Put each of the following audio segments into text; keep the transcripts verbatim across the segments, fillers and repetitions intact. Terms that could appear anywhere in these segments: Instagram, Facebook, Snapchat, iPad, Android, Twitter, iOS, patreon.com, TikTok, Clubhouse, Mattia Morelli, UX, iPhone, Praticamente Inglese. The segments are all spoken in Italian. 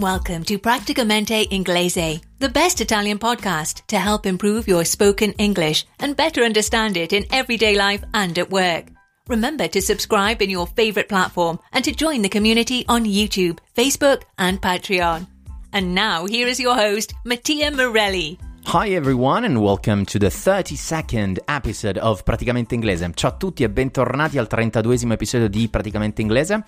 Welcome to Praticamente Inglese, the best Italian podcast to help improve your spoken English and better understand it in everyday life and at work. Remember to subscribe in your favorite platform and to join the community on YouTube, Facebook, and Patreon. And now, here is your host, Mattia Morelli. Hi everyone and welcome to the thirty-second episode of Praticamente Inglese. Ciao a tutti e bentornati al trentaduesimo episodio di Praticamente Inglese.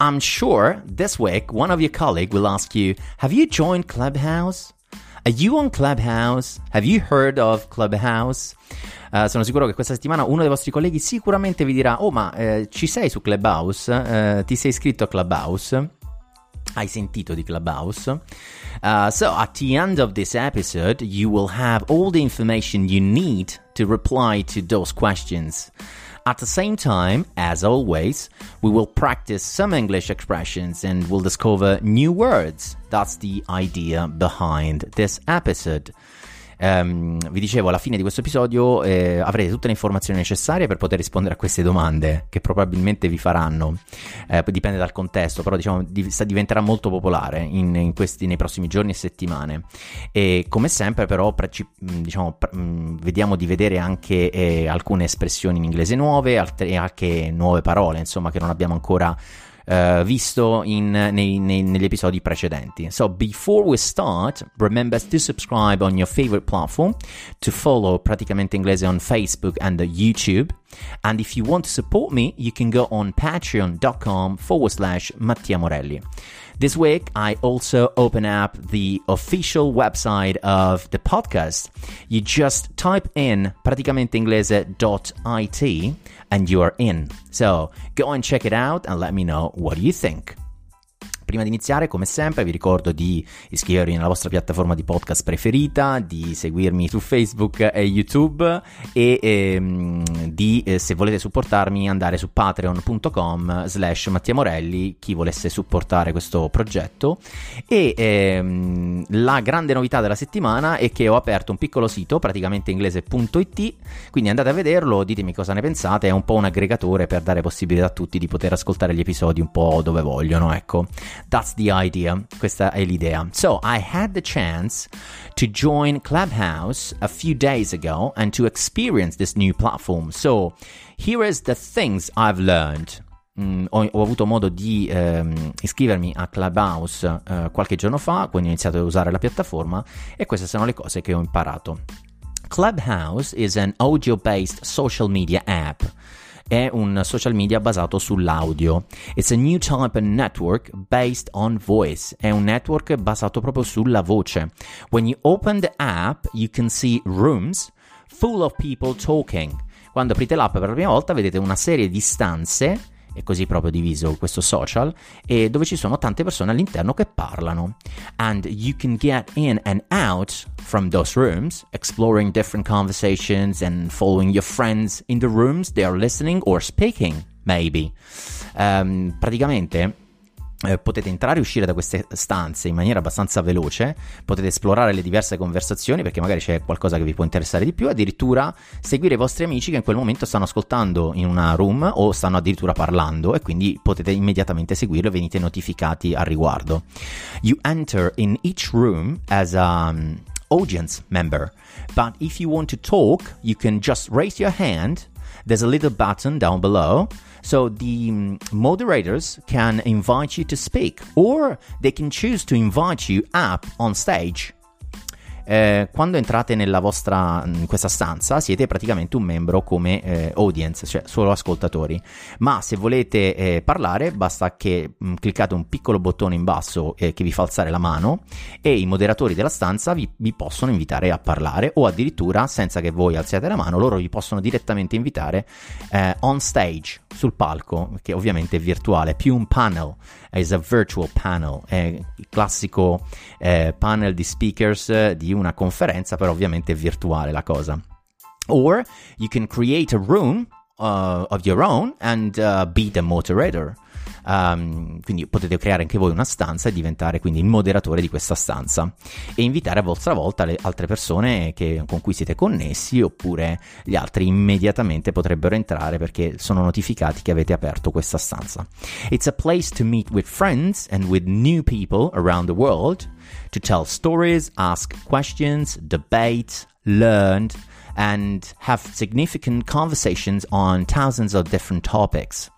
I'm sure this week one of your colleagues will ask you, have you joined Clubhouse? Are you on Clubhouse? Have you heard of Clubhouse? Uh, sono sicuro che questa settimana uno dei vostri colleghi sicuramente vi dirà, oh ma eh, ci sei su Clubhouse? Eh, ti sei iscritto a Clubhouse? Hai sentito di Clubhouse? Uh, so at the end of this episode, you will have all the information you need to reply to those questions. At the same time, as always, we will practice some English expressions and we'll discover new words. That's the idea behind this episode. Um, vi dicevo, alla fine di questo episodio eh, avrete tutte le informazioni necessarie per poter rispondere a queste domande che probabilmente vi faranno, eh, dipende dal contesto, però diciamo div- diventerà molto popolare in, in questi, nei prossimi giorni e settimane. E come sempre però pre- ci, diciamo, pre- vediamo di vedere anche eh, alcune espressioni in inglese nuove, altre, anche nuove parole insomma che non abbiamo ancora Uh, visto in, nei, nei, negli episodi precedenti. So before we start, remember to subscribe on your favorite platform, to follow Praticamente Inglese on Facebook and YouTube. And if you want to support me, you can go on patreon.com forward slash Mattia Morelli. This week, I also open up the official website of the podcast. You just type in praticamente inglese dot I T and you are in. So go and check it out and let me know what do you think. Prima di iniziare, come sempre, vi ricordo di iscrivervi nella vostra piattaforma di podcast preferita, di seguirmi su Facebook e YouTube e ehm, di, eh, se volete supportarmi, andare su patreon.com slash Mattia Morelli, chi volesse supportare questo progetto. E ehm, la grande novità della settimana è che ho aperto un piccolo sito, praticamente inglese punto I T, quindi andate a vederlo, ditemi cosa ne pensate, è un po' un aggregatore per dare possibilità a tutti di poter ascoltare gli episodi un po' dove vogliono, ecco. That's the idea. Questa è l'idea. So I had the chance to join Clubhouse a few days ago and to experience this new platform. So here is the things I've learned. Mm, ho, ho avuto modo di ehm, iscrivermi a Clubhouse eh, qualche giorno fa, quando ho iniziato a usare la piattaforma, e queste sono le cose che ho imparato. Clubhouse is an audio-based social media app. È un social media basato sull'audio. It's a new type of network based on voice. È un network basato proprio sulla voce. When you open the app, you can see rooms full of people talking. Quando aprite l'app per la prima volta, vedete una serie di stanze, è così proprio diviso questo social, e dove ci sono tante persone all'interno che parlano. And you can get in and out from those rooms, exploring different conversations and following your friends in the rooms they are listening or speaking, maybe. Um, praticamente eh, potete entrare e uscire da queste stanze in maniera abbastanza veloce, potete esplorare le diverse conversazioni perché magari c'è qualcosa che vi può interessare di più, addirittura seguire i vostri amici che in quel momento stanno ascoltando in una room o stanno addirittura parlando, e quindi potete immediatamente seguirlo e venite notificati al riguardo. You enter in each room as a audience member, but if you want to talk, you can just raise your hand there's a little button down below. So the moderators can invite you to speak, or they can choose to invite you up on stage. Eh, quando entrate nella vostra in questa stanza siete praticamente un membro come eh, audience, cioè solo ascoltatori, ma se volete eh, parlare basta che mh, cliccate un piccolo bottone in basso eh, che vi fa alzare la mano e i moderatori della stanza vi, vi possono invitare a parlare, o addirittura senza che voi alziate la mano loro vi possono direttamente invitare eh, on stage, sul palco, che ovviamente è virtuale, più un panel, is a virtual panel, è il classico eh, panel di speakers eh, di una conferenza, però ovviamente è virtuale la cosa. Or you can create a room uh, of your own and uh, be the moderator. Um, quindi potete creare anche voi una stanza e diventare quindi il moderatore di questa stanza e invitare a vostra volta le altre persone che, con cui siete connessi, oppure gli altri immediatamente potrebbero entrare perché sono notificati che avete aperto questa stanza. It's a place to meet with friends and with new people around the world, to tell stories, ask questions, debate, learn and have significant conversations on thousands of different topics.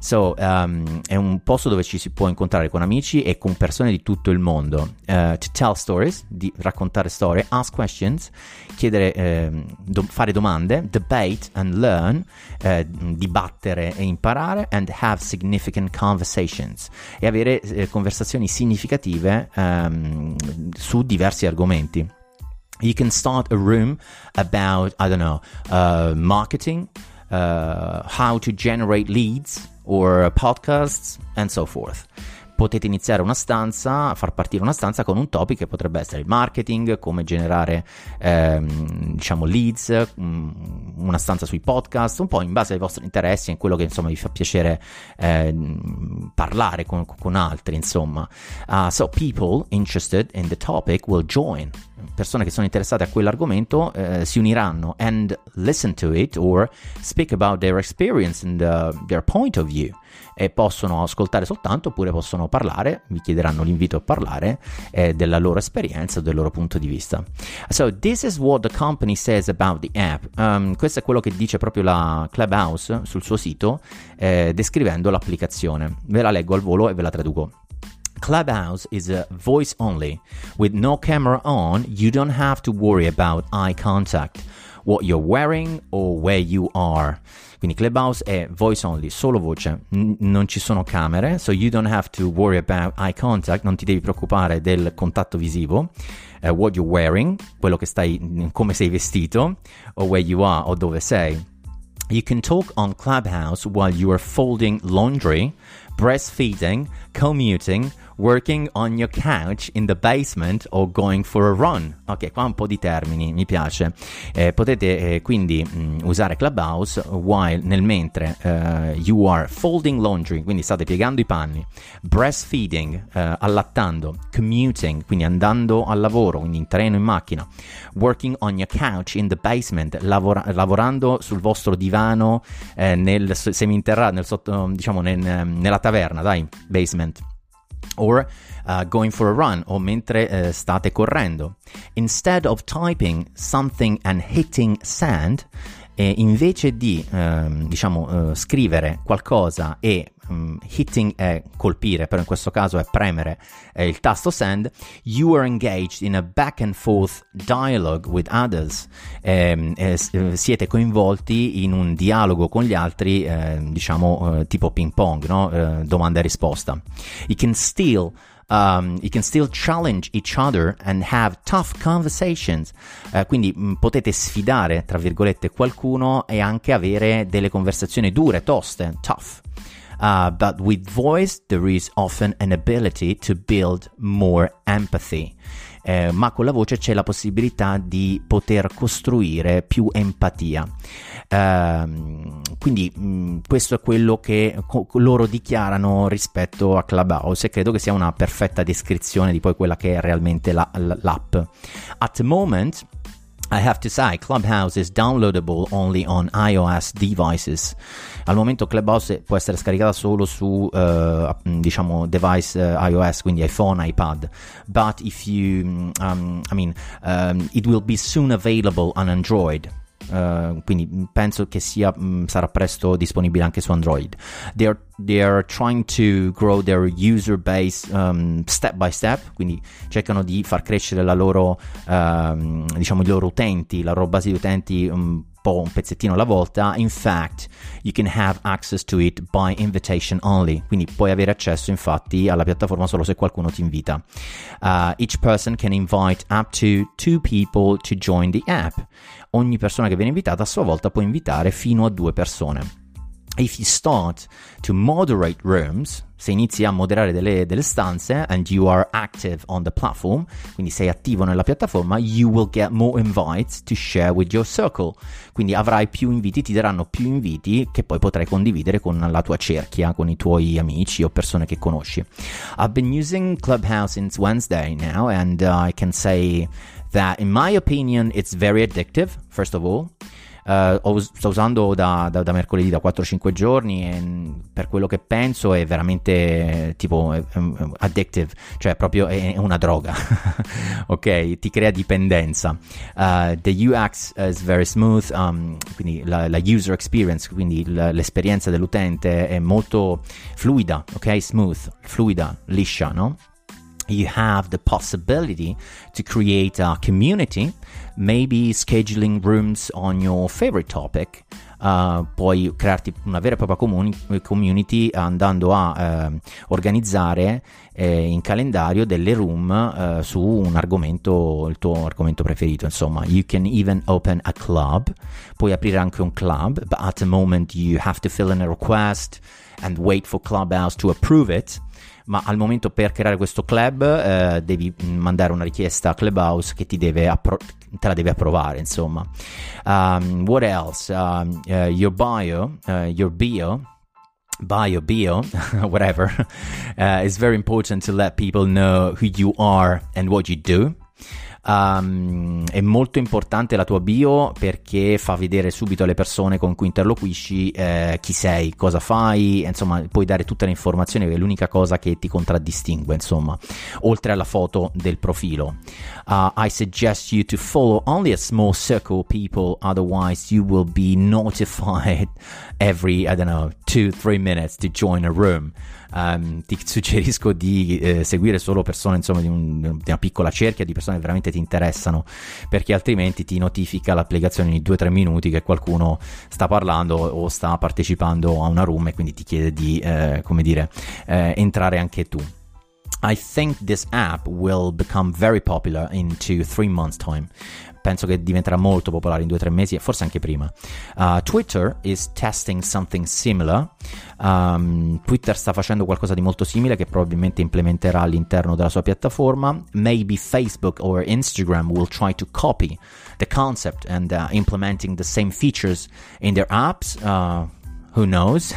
So, um, è un posto dove ci si può incontrare con amici e con persone di tutto il mondo. Uh, to tell stories, di raccontare storie, ask questions, chiedere, eh, do- fare domande, debate and learn, eh, dibattere e imparare, and have significant conversations, e avere eh, conversazioni significative um, su diversi argomenti. You can start a room about, I don't know, uh, marketing, Uh, how to generate leads or podcasts and so forth. Potete iniziare una stanza, far partire una stanza con un topic che potrebbe essere il marketing, come generare ehm, diciamo leads, mh, una stanza sui podcast, un po' in base ai vostri interessi e in quello che insomma vi fa piacere eh, parlare con, con altri insomma. Uh, so people interested in the topic will join. Persone che sono interessate a quell'argomento eh, si uniranno and listen to it or speak about their experience and the, their point of view, e possono ascoltare soltanto oppure possono parlare, vi chiederanno l'invito a parlare eh, della loro esperienza o del loro punto di vista. So this is what the company says about the app. Um, questo è quello che dice proprio la Clubhouse sul suo sito eh, descrivendo l'applicazione. Ve la leggo al volo e ve la traduco. Clubhouse is a voice only. With no camera on, you don't have to worry about eye contact, what you're wearing or where you are. Quindi Clubhouse è voice only, solo voce, N- non ci sono camere, so you don't have to worry about eye contact, non ti devi preoccupare del contatto visivo, uh, what you're wearing, quello che stai, come sei vestito, or where you are, o dove sei. You can talk on Clubhouse while you are folding laundry, breastfeeding, commuting, working on your couch in the basement or going for a run. Ok, qua un po' di termini, mi piace. Eh, potete eh, quindi mh, usare Clubhouse while, nel mentre uh, you are folding laundry, quindi state piegando i panni, breastfeeding, uh, allattando, commuting, quindi andando al lavoro, quindi in treno, in macchina, working on your couch in the basement, lavora- lavorando sul vostro divano eh, nel seminterrato, nel sotto, diciamo nel, nella taverna, dai, basement. Or uh, going for a run, o mentre eh, state correndo. Instead of typing something and hitting send, eh, invece di eh, diciamo eh, scrivere qualcosa e um, hitting è colpire, però in questo caso è premere eh, il tasto send, you are engaged in a back and forth dialogue with others. Eh, eh, siete coinvolti in un dialogo con gli altri, eh, diciamo eh, tipo ping pong, no? Eh, domanda e risposta. You can still Um, you can still challenge each other and have tough conversations. Uh, quindi mh, potete sfidare, tra virgolette, qualcuno e anche avere delle conversazioni dure, toste, tough. Uh, but with voice there is often an ability to build more empathy. Eh, ma con la voce c'è la possibilità di poter costruire più empatia. Eh, quindi mh, questo è quello che co- loro dichiarano rispetto a Clubhouse, e credo che sia una perfetta descrizione di poi quella che è realmente la, l- l'app. At the moment, I have to say, Clubhouse is downloadable only on iOS devices. Al momento Clubhouse può essere scaricata solo su uh, diciamo device uh, iOS, quindi iPhone, iPad. But if you um, I mean um, it will be soon available on Android. uh, quindi penso che sia mh, sarà presto disponibile anche su Android. They are, they are trying to grow their user base um, step by step, quindi cercano di far crescere la loro um, diciamo i loro utenti, la loro base di utenti um, po' un pezzettino alla volta. In fact, you can have access to it by invitation only, quindi puoi avere accesso infatti alla piattaforma solo se qualcuno ti invita. Uh, each person can invite up to two people to join the app. Ogni persona che viene invitata a sua volta può invitare fino a due persone. If you start to moderate rooms, se inizi a moderare delle, delle stanze, and you are active on the platform, quindi sei attivo nella piattaforma, you will get more invites to share with your circle, quindi avrai più inviti, ti daranno più inviti che poi potrai condividere con la tua cerchia, con i tuoi amici o persone che conosci. I've been using Clubhouse since Wednesday now, and uh, I can say that in my opinion it's very addictive, first of all. Uh, sto usando da, da, da mercoledì, da quattro cinque giorni, e per quello che penso è veramente tipo addictive, cioè proprio è una droga. Ok, ti crea dipendenza. Uh, the U X is very smooth, um, quindi la, la user experience, quindi la, l'esperienza dell'utente è molto fluida, ok, smooth, fluida, liscia, no? You have the possibility to create a community, maybe scheduling rooms on your favorite topic. Uh, puoi crearti una vera e propria comuni- community andando a uh, organizzare uh, in calendario delle room uh, su un argomento, il tuo argomento preferito, insomma. You can even open a club, puoi aprire anche un club, but at the moment you have to fill in a request and wait for Clubhouse to approve it. Ma al momento per creare questo club eh, devi mandare una richiesta a Clubhouse che ti deve appro- te la deve approvare, insomma. Um, what else? Um, uh, your bio, uh, your bio, bio, bio, whatever, uh, is very important to let people know who you are and what you do. Um, è molto importante la tua bio perché fa vedere subito alle persone con cui interloquisci eh, chi sei, cosa fai, insomma puoi dare tutte le informazioni, che è l'unica cosa che ti contraddistingue, insomma, oltre alla foto del profilo. uh, I suggest you to follow only a small circle of people, otherwise you will be notified every, I don't know, two to three minutes to join a room. Um, ti suggerisco di eh, seguire solo persone, insomma, di, un, di una piccola cerchia di persone che veramente ti interessano, perché altrimenti ti notifica l'applicazione ogni due tre minuti che qualcuno sta parlando o sta partecipando a una room, e quindi ti chiede di eh, come dire eh, entrare anche tu. I think this app will become very popular in two, three months time. Penso che diventerà molto popolare in due o tre mesi, e forse anche prima. Uh, Twitter is testing something similar. Um, Twitter sta facendo qualcosa di molto simile che probabilmente implementerà all'interno della sua piattaforma. Maybe Facebook or Instagram will try to copy the concept and uh, implementing the same features in their apps. Uh, who knows?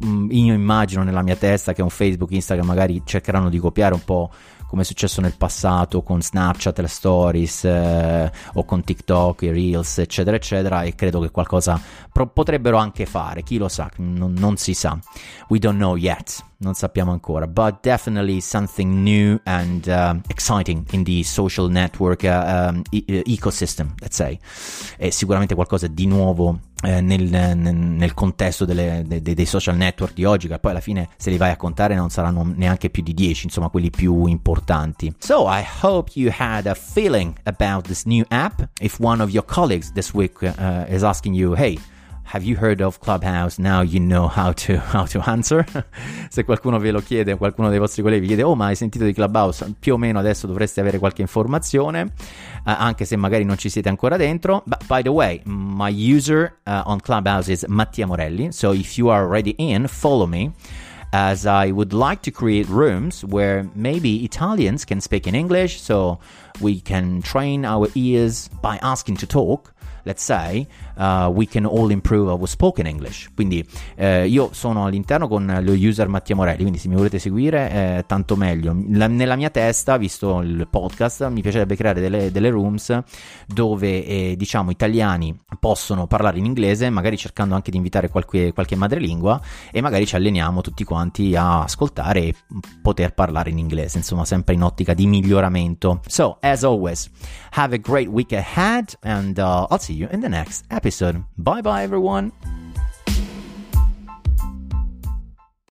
Io immagino nella mia testa che un Facebook, Instagram magari cercheranno di copiare un po' come è successo nel passato con Snapchat, le stories, eh, o con TikTok, i Reels, eccetera eccetera, e credo che qualcosa pro- potrebbero anche fare, chi lo sa, non, non si sa. We don't know yet, non sappiamo ancora, but definitely something new and uh, exciting in the social network uh, um, e- ecosystem, let's say. È sicuramente qualcosa di nuovo eh, nel, nel, nel contesto delle, de, de, dei social network di oggi, che poi alla fine se li vai a contare non saranno neanche più di dieci, insomma, quelli più importanti. So I hope you had a feeling about this new app. If one of your colleagues this week uh, is asking you, hey, have you heard of Clubhouse? Now you know how to how to answer. Se qualcuno ve lo chiede, qualcuno dei vostri colleghi vi chiede, oh, ma hai sentito di Clubhouse? Più o meno adesso dovreste avere qualche informazione, uh, anche se magari non ci siete ancora dentro. But by the way, my user uh, on Clubhouse is Mattia Morelli. So if you are already in, follow me, as I would like to create rooms where maybe Italians can speak in English, so we can train our ears by asking to talk. Let's say uh, we can all improve our spoken English. Quindi eh, io sono all'interno con lo user Mattia Morelli, quindi se mi volete seguire eh, tanto meglio. La, nella mia testa, visto il podcast, mi piacerebbe creare delle, delle rooms dove eh, diciamo italiani possono parlare in inglese, magari cercando anche di invitare qualche, qualche madrelingua, e magari ci alleniamo tutti quanti a ascoltare e poter parlare in inglese, insomma sempre in ottica di miglioramento. So as always, have a great week ahead and uh, I'll see see you in the next episode. Bye bye, everyone.